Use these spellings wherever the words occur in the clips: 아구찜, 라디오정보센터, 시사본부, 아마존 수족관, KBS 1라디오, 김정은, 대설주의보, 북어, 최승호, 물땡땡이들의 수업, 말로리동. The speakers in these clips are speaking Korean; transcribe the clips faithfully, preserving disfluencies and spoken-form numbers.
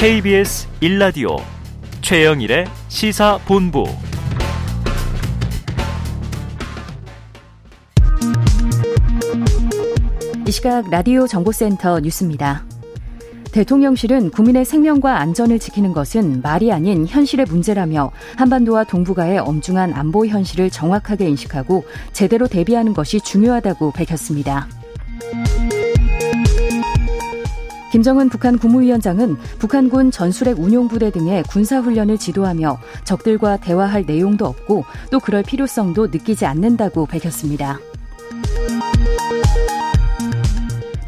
케이비에스 일 라디오 최영일의 시사본부. 이 시각 라디오정보센터 뉴스입니다. 대통령실은 국민의 생명과 안전을 지키는 것은 말이 아닌 현실의 문제라며 한반도와 동북아의 엄중한 안보 현실을 정확하게 인식하고 제대로 대비하는 것이 중요하다고 밝혔습니다. 김정은 북한 국무위원장은 북한군 전술핵 운용부대 등의 군사훈련을 지도하며 적들과 대화할 내용도 없고 또 그럴 필요성도 느끼지 않는다고 밝혔습니다.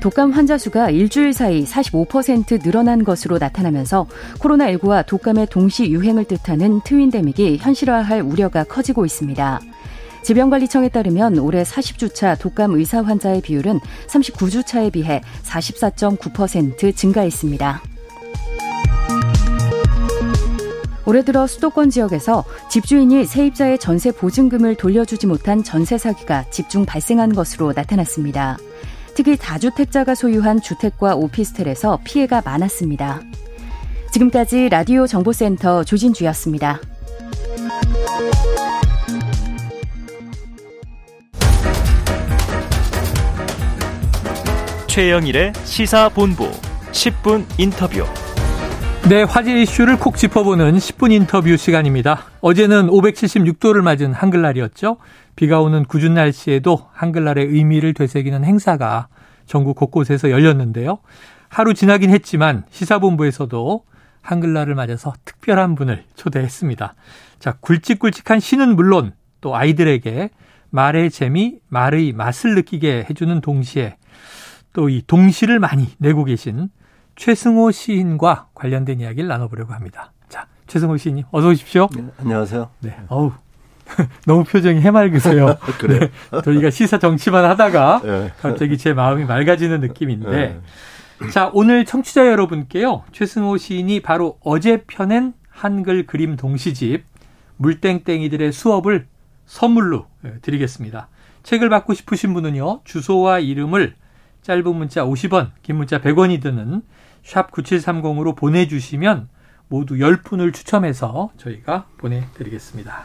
독감 환자 수가 일주일 사이 사십오 퍼센트 늘어난 것으로 나타나면서 코로나십구와 독감의 동시 유행을 뜻하는 트윈데믹이 현실화할 우려가 커지고 있습니다. 질병관리청에 따르면 올해 사십 주차 독감 의사 환자의 비율은 삼십구 주차에 비해 사십사 점 구 퍼센트 증가했습니다. 올해 들어 수도권 지역에서 집주인이 세입자의 전세 보증금을 돌려주지 못한 전세 사기가 집중 발생한 것으로 나타났습니다. 특히 다주택자가 소유한 주택과 오피스텔에서 피해가 많았습니다. 지금까지 라디오정보센터 조진주였습니다. 최영일의 시사본부 십 분 인터뷰. 네, 화제 이슈를 콕 짚어보는 십 분 인터뷰 시간입니다. 어제는 오백칠십육 도를 맞은 한글날이었죠. 비가 오는 궂은 날씨에도 한글날의 의미를 되새기는 행사가 전국 곳곳에서 열렸는데요. 하루 지나긴 했지만 시사본부에서도 한글날을 맞아서 특별한 분을 초대했습니다. 자, 굵직굵직한 시는 물론 또 아이들에게 말의 재미, 말의 맛을 느끼게 해주는 동시에 또 이 동시를 많이 내고 계신 최승호 시인과 관련된 이야기를 나눠보려고 합니다. 자, 최승호 시인님, 어서 오십시오. 네, 안녕하세요. 네, 어우, 너무 표정이 해맑으세요. 그래요? 네, 저희가 시사 정치만 하다가 네. 갑자기 제 마음이 맑아지는 느낌인데 네. 자, 오늘 청취자 여러분께요, 최승호 시인이 바로 어제 펴낸 한글 그림 동시집 물땡땡이들의 수업을 선물로 드리겠습니다. 책을 받고 싶으신 분은요, 주소와 이름을 짧은 문자 오십 원, 긴 문자 백 원이 드는 샵 구칠삼공으로 보내주시면 모두 십 분을 추첨해서 저희가 보내드리겠습니다.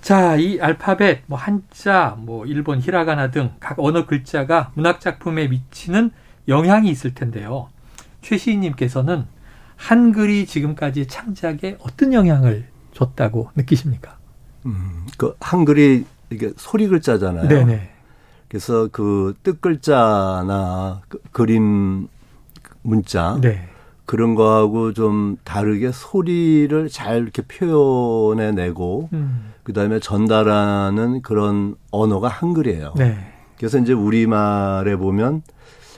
자, 이 알파벳, 뭐 한자, 뭐 일본 히라가나 등 각 언어 글자가 문학작품에 미치는 영향이 있을 텐데요. 최 시인님께서는 한글이 지금까지 창작에 어떤 영향을 줬다고 느끼십니까? 음, 그 한글이 이게 소리 글자잖아요. 네네. 그래서 그 뜻글자나 그 그림 문자 네. 그런 거하고 좀 다르게 소리를 잘 이렇게 표현해내고 음. 그다음에 전달하는 그런 언어가 한글이에요. 네. 그래서 이제 우리말에 보면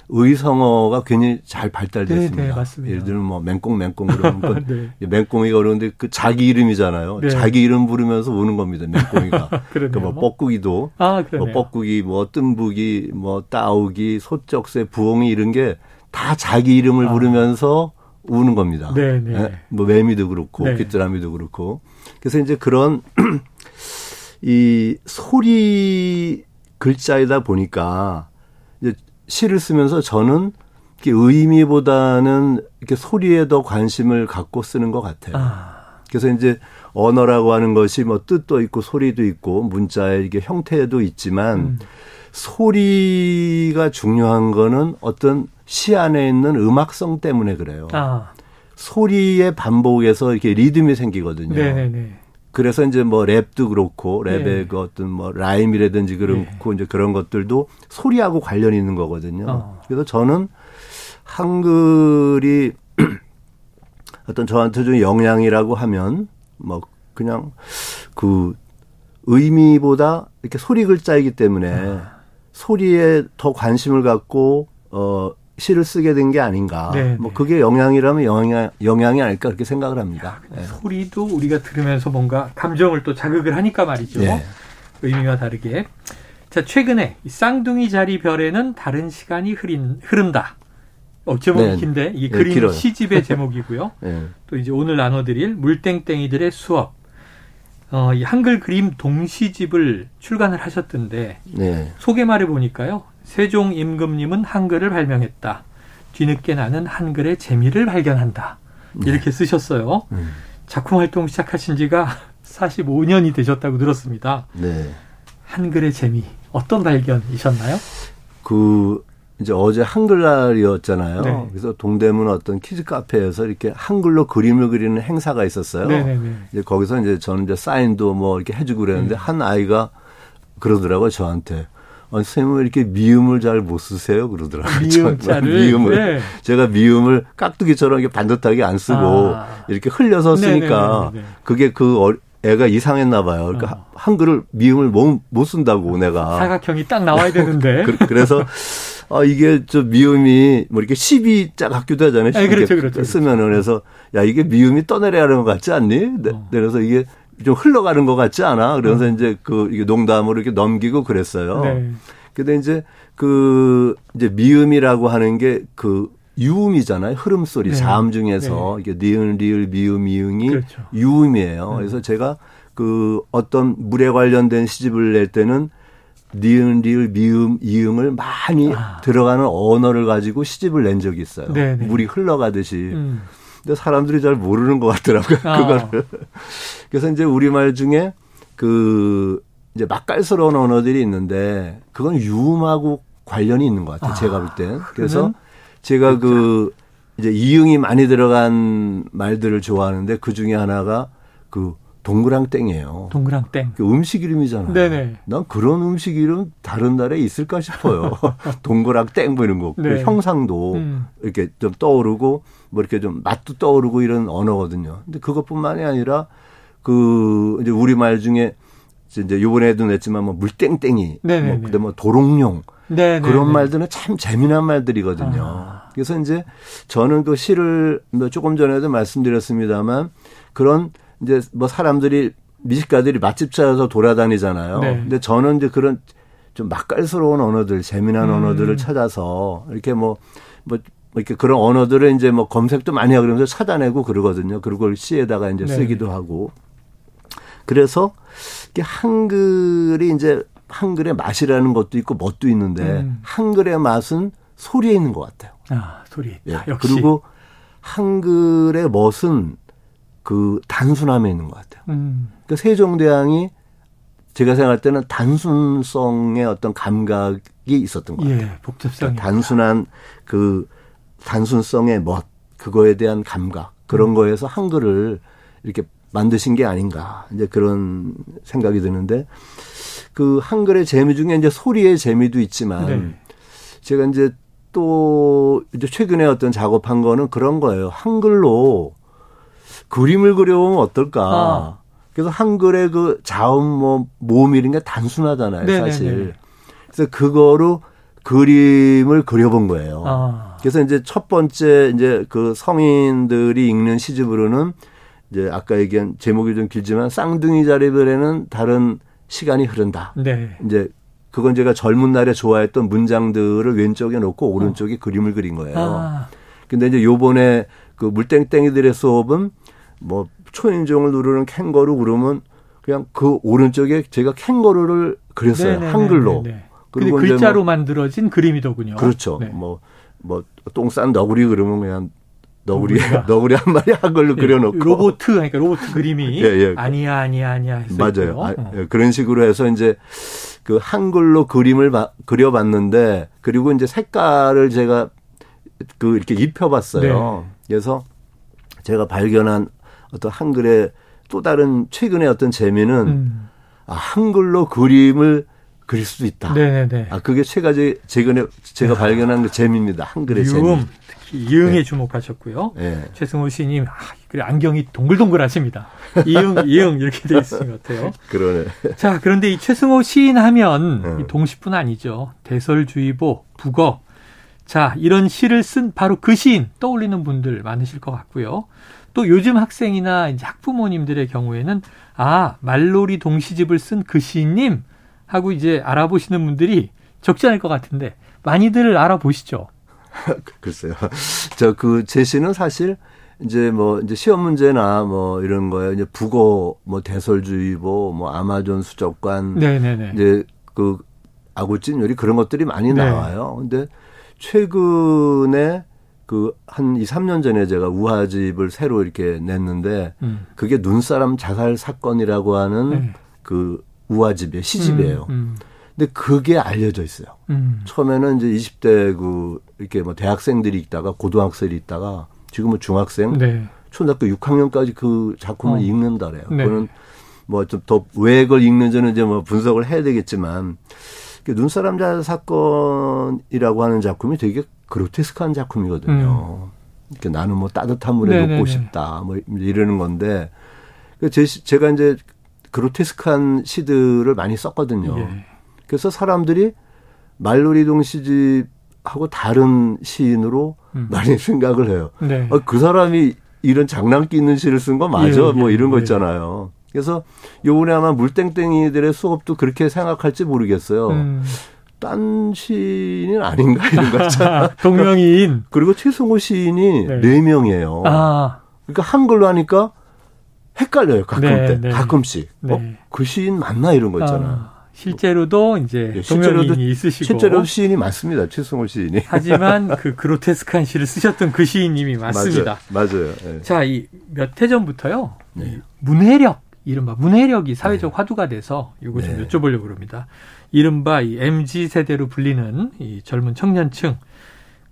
의성어가 굉장히 잘 발달됐습니다. 네, 네, 맞습니다. 예를 들면 뭐 맹꽁맹꽁 그러면 네. 맹꽁이가 그러는데 그 자기 이름이잖아요. 네. 자기 이름 부르면서 우는 겁니다. 맹꽁이가. 그러니까 뭐 뻐꾸기도, 아, 뭐 뻐꾸기, 뭐 뜸부기, 뭐 따오기, 소쩍새, 부엉이 이런 게 다 자기 이름을 아. 부르면서 우는 겁니다. 네, 네. 네? 뭐 매미도 그렇고, 네. 귀뚜라미도 그렇고. 그래서 이제 그런 이 소리 글자이다 보니까. 시를 쓰면서 저는 이렇게 의미보다는 이렇게 소리에 더 관심을 갖고 쓰는 것 같아요. 아. 그래서 이제 언어라고 하는 것이 뭐 뜻도 있고 소리도 있고 문자의 이게 형태도 있지만 음. 소리가 중요한 거는 어떤 시 안에 있는 음악성 때문에 그래요. 아. 소리의 반복에서 이렇게 리듬이 생기거든요. 네네네. 그래서 이제 뭐 랩도 그렇고 랩의 네. 그 어떤 뭐 라임이라든지 그렇고 네. 이제 그런 것들도 소리하고 관련이 있는 거거든요. 어. 그래서 저는 한글이 어떤 저한테 좀 영향이라고 하면 뭐 그냥 그 의미보다 이렇게 소리 글자이기 때문에 아. 소리에 더 관심을 갖고 어 시를 쓰게 된 게 아닌가. 네네. 뭐 그게 영향이라면 영향, 영향이 아닐까 그렇게 생각을 합니다. 야, 네. 소리도 우리가 들으면서 뭔가 감정을 또 자극을 하니까 말이죠. 네. 의미와 다르게. 자, 최근에 이 쌍둥이 자리 별에는 다른 시간이 흐린, 흐른다. 어, 제목이 네. 긴데 이게 네, 그림 길어요. 시집의 제목이고요. 네. 또 이제 오늘 나눠드릴 물땡땡이들의 수업. 어, 이 한글 그림 동시집을 출간을 하셨던데 네. 소개말해 보니까요. 세종 임금님은 한글을 발명했다. 뒤늦게 나는 한글의 재미를 발견한다. 이렇게 쓰셨어요. 음. 작품 활동 시작하신 지가 사십오 년이 되셨다고 들었습니다. 네. 한글의 재미, 어떤 발견이셨나요? 그 이제 어제 한글날이었잖아요. 네. 그래서 동대문 어떤 키즈 카페에서 이렇게 한글로 그림을 그리는 행사가 있었어요. 네네네. 이제 거기서 이제 저는 이제 사인도 뭐 이렇게 해주고 그랬는데 네. 한 아이가 그러더라고요, 저한테. 아니, 선생님 왜 이렇게 미음을 잘 못 쓰세요? 그러더라고요. 미음자를. 미음을. 네. 제가 미음을 깍두기처럼 이렇게 반듯하게 안 쓰고 아. 이렇게 흘려서 쓰니까 네네네네. 그게 그 어리, 애가 이상했나 봐요. 그러니까 어. 한글을 미음을 못, 못 쓴다고 내가. 사각형이 딱 나와야 되는데. 그래서 아 이게 저 미음이 뭐 이렇게 십이 짝 학교도 하잖아요. 네, 그렇죠, 그렇죠. 쓰면은 그래서 야 이게 미음이 떠내려야 하는 것 같지 않니? 어. 그래서 이게 좀 흘러가는 것 같지 않아? 그래서 음. 이제 그 이게 농담으로 이렇게 넘기고 그랬어요. 네. 근데 이제 그 이제 미음이라고 하는 게 그 유음이잖아요. 흐름소리, 네. 자음 중에서. 네. 이게 니은, 리을, 미음, 미응이 그렇죠. 유음이에요. 네. 그래서 제가 그 어떤 물에 관련된 시집을 낼 때는 니은, 리을, 미음, 이응을 많이 아. 들어가는 언어를 가지고 시집을 낸 적이 있어요. 네네. 물이 흘러가듯이. 음. 근데 사람들이 잘 모르는 것 같더라고요. 아. 그거를. 그래서 이제 우리말 중에 그 이제 맛깔스러운 언어들이 있는데 그건 유음하고 관련이 있는 것 같아요. 아. 제가 볼 땐. 그래서 제가 그 이제 이응이 많이 들어간 말들을 좋아하는데 그 중에 하나가 그 동그랑땡이에요. 동그랑땡. 음식 이름이잖아요. 네네. 난 그런 음식 이름 다른 나라에 있을까 싶어요. 동그랑땡 뭐 이런 거. 네. 형상도 음. 이렇게 좀 떠오르고 뭐 이렇게 좀 맛도 떠오르고 이런 언어거든요. 근데 그것뿐만이 아니라 그 이제 우리말 중에 이제 요번에도 냈지만 뭐 물땡땡이, 뭐 그다음 뭐 도롱뇽 네네네. 그런 말들은 참 재미난 말들이거든요. 아. 그래서 이제 저는 그 시를 뭐 조금 전에도 말씀드렸습니다만 그런 이제 뭐 사람들이 미식가들이 맛집 찾아서 돌아다니잖아요. 네. 근데 저는 이제 그런 좀 맛깔스러운 언어들, 재미난 음. 언어들을 찾아서 이렇게 뭐뭐 뭐 이렇게 그런 언어들을 이제 뭐 검색도 많이 하고 그러면서 찾아내고 그러거든요. 그걸 시에다가 이제 네. 쓰기도 하고. 그래서 이게 한글이 이제 한글의 맛이라는 것도 있고 멋도 있는데 음. 한글의 맛은 소리에 있는 것 같아요. 아, 소리에 있다. 예. 역시. 그리고 한글의 멋은 그 단순함에 있는 것 같아요. 음. 그러니까 세종대왕이 제가 생각할 때는 단순성의 어떤 감각이 있었던 것 같아요. 예, 복잡성. 그러니까 단순한 그 단순성의 멋, 그거에 대한 감각 그런 음. 거에서 한글을 이렇게 만드신 게 아닌가 이제 그런 생각이 드는데 그 한글의 재미 중에 이제 소리의 재미도 있지만 네. 제가 이제 또 이제 최근에 어떤 작업한 거는 그런 거예요. 한글로 그림을 그려보면 어떨까. 아. 그래서 한글의 그 자음, 뭐, 모음 이런 게 단순하잖아요, 네네네. 사실. 그래서 그거로 그림을 그려본 거예요. 아. 그래서 이제 첫 번째 이제 그 성인들이 읽는 시집으로는 이제 아까 얘기한 제목이 좀 길지만 쌍둥이 자리 별에는 다른 시간이 흐른다. 네. 이제 그건 제가 젊은 날에 좋아했던 문장들을 왼쪽에 놓고 오른쪽에 어. 그림을 그린 거예요. 아. 근데 이제 요번에 그 물땡땡이들의 수업은 뭐 초인종을 누르는 캥거루 그러면 그냥 그 오른쪽에 제가 캥거루를 그렸어요. 네네네네네. 한글로. 근데 글자로 뭐 만들어진 그림이더군요. 그렇죠. 네. 뭐, 뭐 똥 싼 너구리 그러면 그냥 너구리 너구리 한 마리 한글로 네. 그려놓고 로봇 그러니까 로봇 그림이 예, 예. 아니야 아니야 아니야 맞아요. 아, 어. 그런 식으로 해서 이제 그 한글로 그림을 바, 그려봤는데 그리고 이제 색깔을 제가 그 이렇게 입혀봤어요. 네. 그래서 제가 발견한 어떤 한글의 또 다른 최근의 어떤 재미는 음. 아, 한글로 그림을 그릴 수도 있다. 네네네. 아 그게 세 가지 최근에 제가 아. 발견한 그 재미입니다. 한글의 유음, 재미. 특히 이응에 네. 주목하셨고요. 네. 최승호 씨님 아, 그래 안경이 동글동글하십니다. 이응 이응 이렇게 돼 있으신 것 같아요. 그러네. 자 그런데 이 최승호 시인 하면 음. 이 동시뿐 아니죠. 대설주의보, 북어. 자, 이런 시를 쓴 바로 그 시인 떠올리는 분들 많으실 것 같고요. 또 요즘 학생이나 이제 학부모님들의 경우에는 아, 말로리동 시집을 쓴 그 시인님 하고 이제 알아보시는 분들이 적지 않을 것 같은데 많이들 알아보시죠. 글쎄요. 저 그 제 시는 사실 이제 뭐 이제 시험 문제나 뭐 이런 거에 이제 북어 뭐 대설주의보 뭐 아마존 수족관 네네네. 이제 그 아구찜 요리 그런 것들이 많이 네. 나와요. 근데 최근에 그 한 이 삼 년 전에 제가 우화집을 새로 이렇게 냈는데 음. 그게 눈사람 자살 사건이라고 하는 네. 그 우화집이에요. 시집이에요. 음, 음. 근데 그게 알려져 있어요. 음. 처음에는 이제 이십 대 그 이렇게 뭐 대학생들이 있다가 고등학생이 있다가 지금은 중학생, 네. 초등학교 육 학년까지 그 작품을 어. 읽는다래요. 네. 그거는 뭐 좀 더 왜 그걸 읽는지는 이제 뭐 분석을 해야 되겠지만 눈사람 자살 사건이라고 하는 작품이 되게 그로테스크한 작품이거든요. 음. 이렇게 나는 뭐 따뜻한 물에 네네네. 녹고 싶다 뭐 이러는 건데 제, 제가 이제 그로테스크한 시들을 많이 썼거든요. 예. 그래서 사람들이 말로리동 시집하고 다른 시인으로 음. 많이 생각을 해요. 네. 아, 그 사람이 이런 장난기 있는 시를 쓴 거 맞아? 예, 뭐 이런 예, 거 있잖아요. 예. 그래서 요번에 아마 물땡땡이들의 수업도 그렇게 생각할지 모르겠어요. 음. 딴 시인은 아닌가 이런 거 있잖아요. 동명이인. 그리고 최승호 시인이 네. 네 명이에요. 아. 그러니까 한글로 하니까 헷갈려요. 가끔 네, 때. 네. 가끔씩. 네. 어? 그 시인 맞나 이런 거 있잖아요. 아. 실제로도 이제 네, 동명이인이 있으시고 실제로 시인이 많습니다. 최승호 시인이. 하지만 그 그로테스크한 시를 쓰셨던 그 시인님이 맞습니다. 맞아요. 맞아요. 네. 자, 이 몇 해 전부터요. 네. 문해력, 이른바 문해력이 사회적 네. 화두가 돼서 이거 좀 네. 여쭤보려고 합니다. 이른바 이 엠지 세대로 불리는 이 젊은 청년층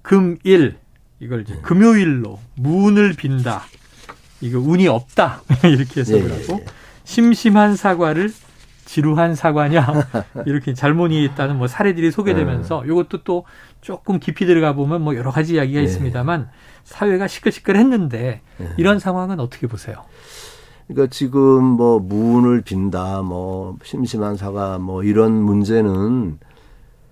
금일 이걸 이제 네. 금요일로 문을 빈다. 이거 운이 없다 이렇게 해서 네. 그러고 심심한 사과를 지루한 사과냐 이렇게 잘못이 있다는 뭐 사례들이 소개되면서 음. 이것도 또 조금 깊이 들어가 보면 뭐 여러 가지 이야기가 네. 있습니다만 사회가 시끌시끌했는데 네. 이런 상황은 어떻게 보세요? 그러니까 지금 뭐 문을 빈다, 뭐 심심한 사과, 뭐 이런 문제는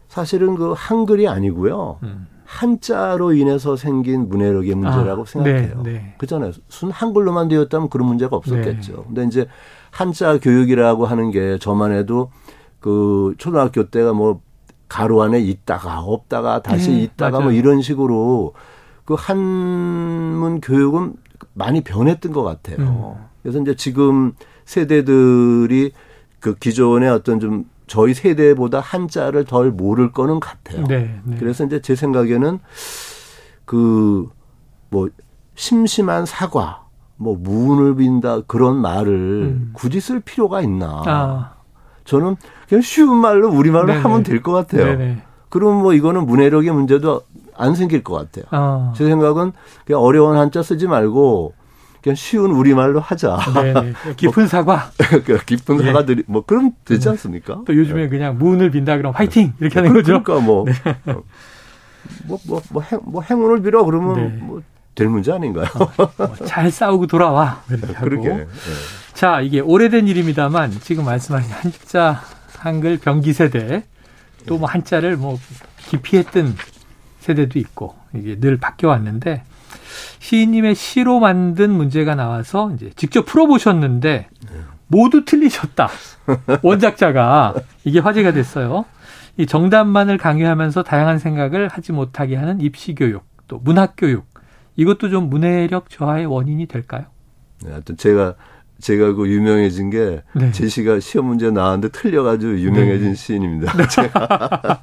사실은 그 한글이 아니고요 음. 한자로 인해서 생긴 문해력의 문제라고 아, 생각해요. 네, 네. 그잖아요. 순 한글로만 되었다면 그런 문제가 없었겠죠. 네. 근데 이제 한자 교육이라고 하는 게 저만 해도 그 초등학교 때가 뭐 가로 안에 있다가 없다가 다시 음, 있다가 맞아요. 뭐 이런 식으로 그 한문 교육은 많이 변했던 것 같아요. 음. 그래서 이제 지금 세대들이 그 기존의 어떤 좀 저희 세대보다 한자를 덜 모를 거는 같아요. 네, 네. 그래서 이제 제 생각에는 그 뭐 심심한 사과 뭐 문을 빈다 그런 말을 음. 굳이 쓸 필요가 있나. 아. 저는 그냥 쉬운 말로 우리말로 네네. 하면 될 것 같아요. 네네. 그럼 뭐 이거는 문해력의 문제도 안 생길 것 같아요. 아. 제 생각은 그냥 어려운 한자 쓰지 말고 그냥 쉬운 우리말로 하자. 네네. 깊은 사과. 깊은 예. 사과들이 뭐 그럼 되지 않습니까? 또 요즘에 네. 그냥 문을 빈다 그럼 화이팅 이렇게 하는 거죠. 그러니까 뭐 뭐 뭐 뭐 뭐 행운을 빌어 그러면 네. 뭐 될 문제 아닌가요? 어, 잘 싸우고 돌아와. 이렇게 하고. 그러게. 네. 자, 이게 오래된 일입니다만 지금 말씀하신 한자, 한글 병기 세대 또 뭐 한자를 뭐 기피했던 세대도 있고 이게 늘 바뀌어 왔는데 시인님의 시로 만든 문제가 나와서 이제 직접 풀어보셨는데 모두 틀리셨다. 원작자가 이게 화제가 됐어요. 이 정답만을 강요하면서 다양한 생각을 하지 못하게 하는 입시 교육, 또 문학 교육. 이것도 좀 문해력 저하의 원인이 될까요? 네, 하여튼 제가 제가 그 유명해진 게 네. 제 시가 시험 문제 나왔는데 틀려가지고 유명해진 네. 시인입니다. 네. 제가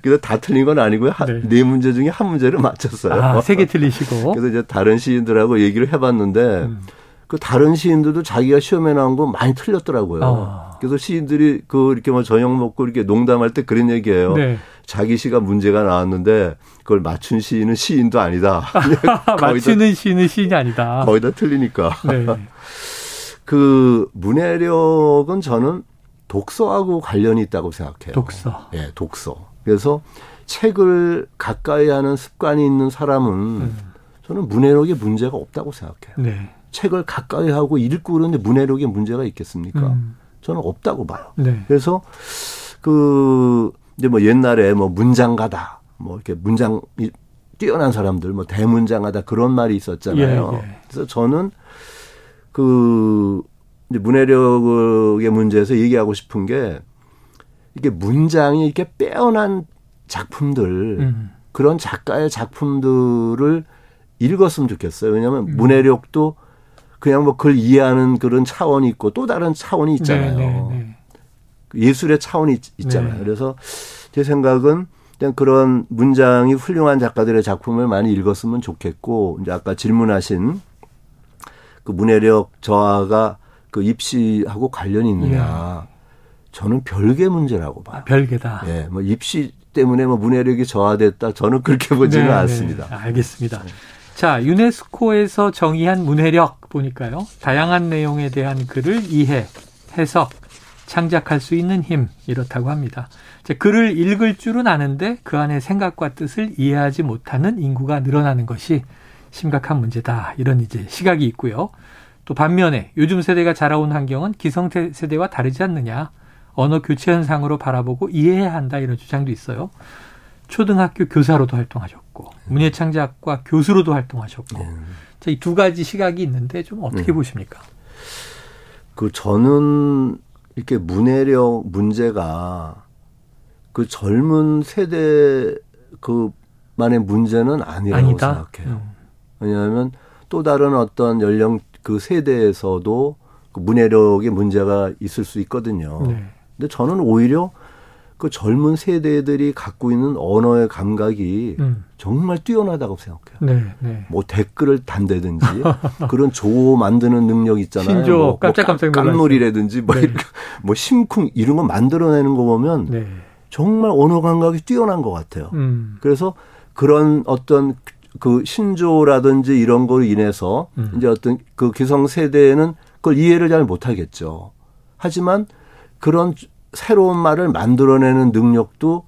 그래서 다 틀린 건 아니고요. 네. 네 문제 중에 한 문제를 맞췄어요. 아, 세 개 틀리시고. 그래서 이제 다른 시인들하고 얘기를 해봤는데 음. 그 다른 시인들도 자기가 시험에 나온 거 많이 틀렸더라고요. 아. 그래서 시인들이 그 이렇게 뭐 저녁 먹고 이렇게 농담할 때 그런 얘기예요. 네. 자기 시가 문제가 나왔는데 그걸 맞춘 시인은 시인도 아니다. 맞추는 시인은 시인이 아니다. 거의 다 틀리니까. 네. 그 문해력은 저는 독서하고 관련이 있다고 생각해요. 독서. 예, 네, 독서. 그래서 책을 가까이 하는 습관이 있는 사람은 음. 저는 문해력에 문제가 없다고 생각해요. 네. 책을 가까이 하고 읽고 그러는데 문해력에 문제가 있겠습니까? 음. 저는 없다고 봐요. 네. 그래서 그 이제 뭐 옛날에 뭐 문장가다, 뭐 이렇게 문장이 뛰어난 사람들, 뭐 대문장하다 그런 말이 있었잖아요. 예, 예. 그래서 저는 그 이제 문해력의 문제에서 얘기하고 싶은 게 이게 문장이 이렇게 빼어난 작품들, 음. 그런 작가의 작품들을 읽었으면 좋겠어요. 왜냐하면 음. 문해력도 그냥 뭐 그걸 이해하는 그런 차원이 있고 또 다른 차원이 있잖아요. 네, 네, 네. 예술의 차원이 있, 있잖아요. 네. 그래서 제 생각은 그런 문장이 훌륭한 작가들의 작품을 많이 읽었으면 좋겠고, 이제 아까 질문하신 그 문해력 저하가 그 입시하고 관련이 있느냐. 예. 저는 별개 문제라고 봐요. 아, 별개다. 예, 뭐 입시 때문에 뭐 문해력이 저하됐다. 저는 그렇게 보지는 네, 않습니다. 네, 알겠습니다. 네. 자, 유네스코에서 정의한 문해력 보니까요. 다양한 내용에 대한 글을 이해, 해석, 창작할 수 있는 힘, 이렇다고 합니다. 자, 글을 읽을 줄은 아는데 그 안에 생각과 뜻을 이해하지 못하는 인구가 늘어나는 것이 심각한 문제다. 이런 이제 시각이 있고요. 또 반면에 요즘 세대가 자라온 환경은 기성세대와 다르지 않느냐. 언어 교체 현상으로 바라보고 이해해야 한다, 이런 주장도 있어요. 초등학교 교사로도 활동하셨고 문예창작과 교수로도 활동하셨고 네. 이 두 가지 시각이 있는데 좀 어떻게 네. 보십니까? 그 저는 이렇게 문해력 문제가 그 젊은 세대 그만의 문제는 아니라고 아니다? 생각해요. 음. 왜냐하면 또 다른 어떤 연령 그 세대에서도 그 문해력의 문제가 있을 수 있거든요. 네. 근데 저는 오히려 그 젊은 세대들이 갖고 있는 언어의 감각이 음. 정말 뛰어나다고 생각해요. 네, 네. 뭐 댓글을 단다든지 그런 조 만드는 능력 있잖아요. 신조 뭐, 깜짝깜짝 놀랐어요. 깜놀이라든지 뭐, 네. 뭐 심쿵 이런 거 만들어내는 거 보면 네. 정말 언어 감각이 뛰어난 것 같아요. 음. 그래서 그런 어떤 그 신조라든지 이런 거로 인해서 음. 이제 어떤 그 기성 세대는 그걸 이해를 잘 못하겠죠. 하지만 그런 새로운 말을 만들어내는 능력도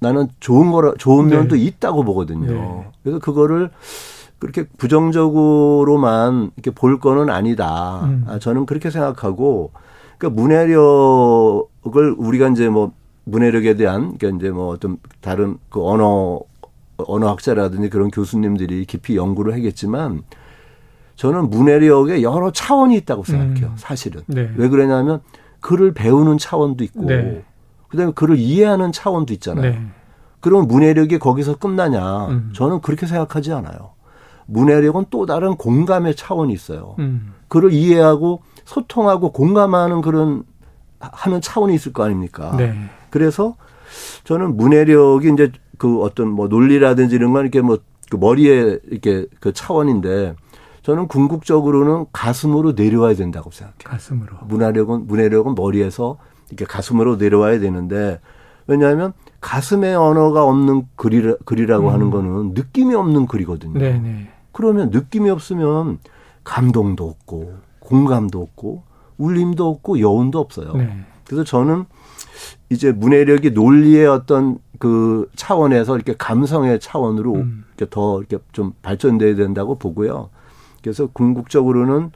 나는 좋은 거라, 좋은 면도 네. 있다고 보거든요. 네. 그래서 그거를 그렇게 부정적으로만 이렇게 볼 거는 아니다. 음. 아, 저는 그렇게 생각하고, 그러니까 문해력을 우리가 이제 뭐 문해력에 대한, 그러니까 이제 뭐 어떤 다른 그 언어, 언어학자라든지 그런 교수님들이 깊이 연구를 하겠지만, 저는 문해력에 여러 차원이 있다고 생각해요. 음. 사실은. 네. 왜 그러냐면, 글을 배우는 차원도 있고 네. 그다음에 글을 이해하는 차원도 있잖아요. 네. 그럼 문해력이 거기서 끝나냐. 음. 저는 그렇게 생각하지 않아요. 문해력은 또 다른 공감의 차원이 있어요. 음. 글을 이해하고 소통하고 공감하는 그런 하는 차원이 있을 거 아닙니까. 네. 그래서 저는 문해력이 이제 그 어떤 뭐 논리라든지 이런 건 이렇게 뭐 그 머리에 이렇게 그 차원인데 저는 궁극적으로는 가슴으로 내려와야 된다고 생각해요. 가슴으로. 문화력은, 문해력은 머리에서 이렇게 가슴으로 내려와야 되는데, 왜냐하면 가슴에 언어가 없는 글이라, 글이라고 음. 하는 거는 느낌이 없는 글이거든요. 네네. 그러면 느낌이 없으면 감동도 없고, 공감도 없고, 울림도 없고, 여운도 없어요. 네. 그래서 저는 이제 문해력이 논리의 어떤 그 차원에서 이렇게 감성의 차원으로 음. 이렇게 더 이렇게 좀 발전돼야 된다고 보고요. 그래서 궁극적으로는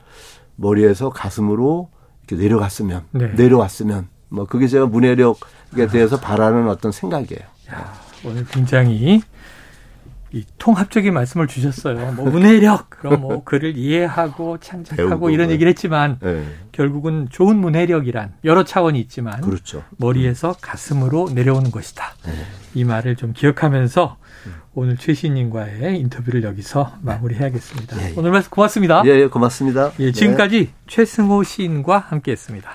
머리에서 가슴으로 이렇게 내려갔으면, 네. 내려왔으면, 뭐 그게 제가 문해력에 대해서 바라는 어떤 생각이에요. 야, 오늘 굉장히 이 통합적인 말씀을 주셨어요. 뭐 문해력, 그럼 뭐 글을 이해하고 창작하고 이런 얘기를 했지만 네. 결국은 좋은 문해력이란 여러 차원이 있지만 그렇죠. 머리에서 가슴으로 내려오는 것이다. 네. 이 말을 좀 기억하면서. 오늘 최 시인과의 인터뷰를 여기서 마무리해야겠습니다. 예, 예. 오늘 말씀 고맙습니다. 예, 예 고맙습니다. 예, 지금까지 예. 최승호 시인과 함께했습니다.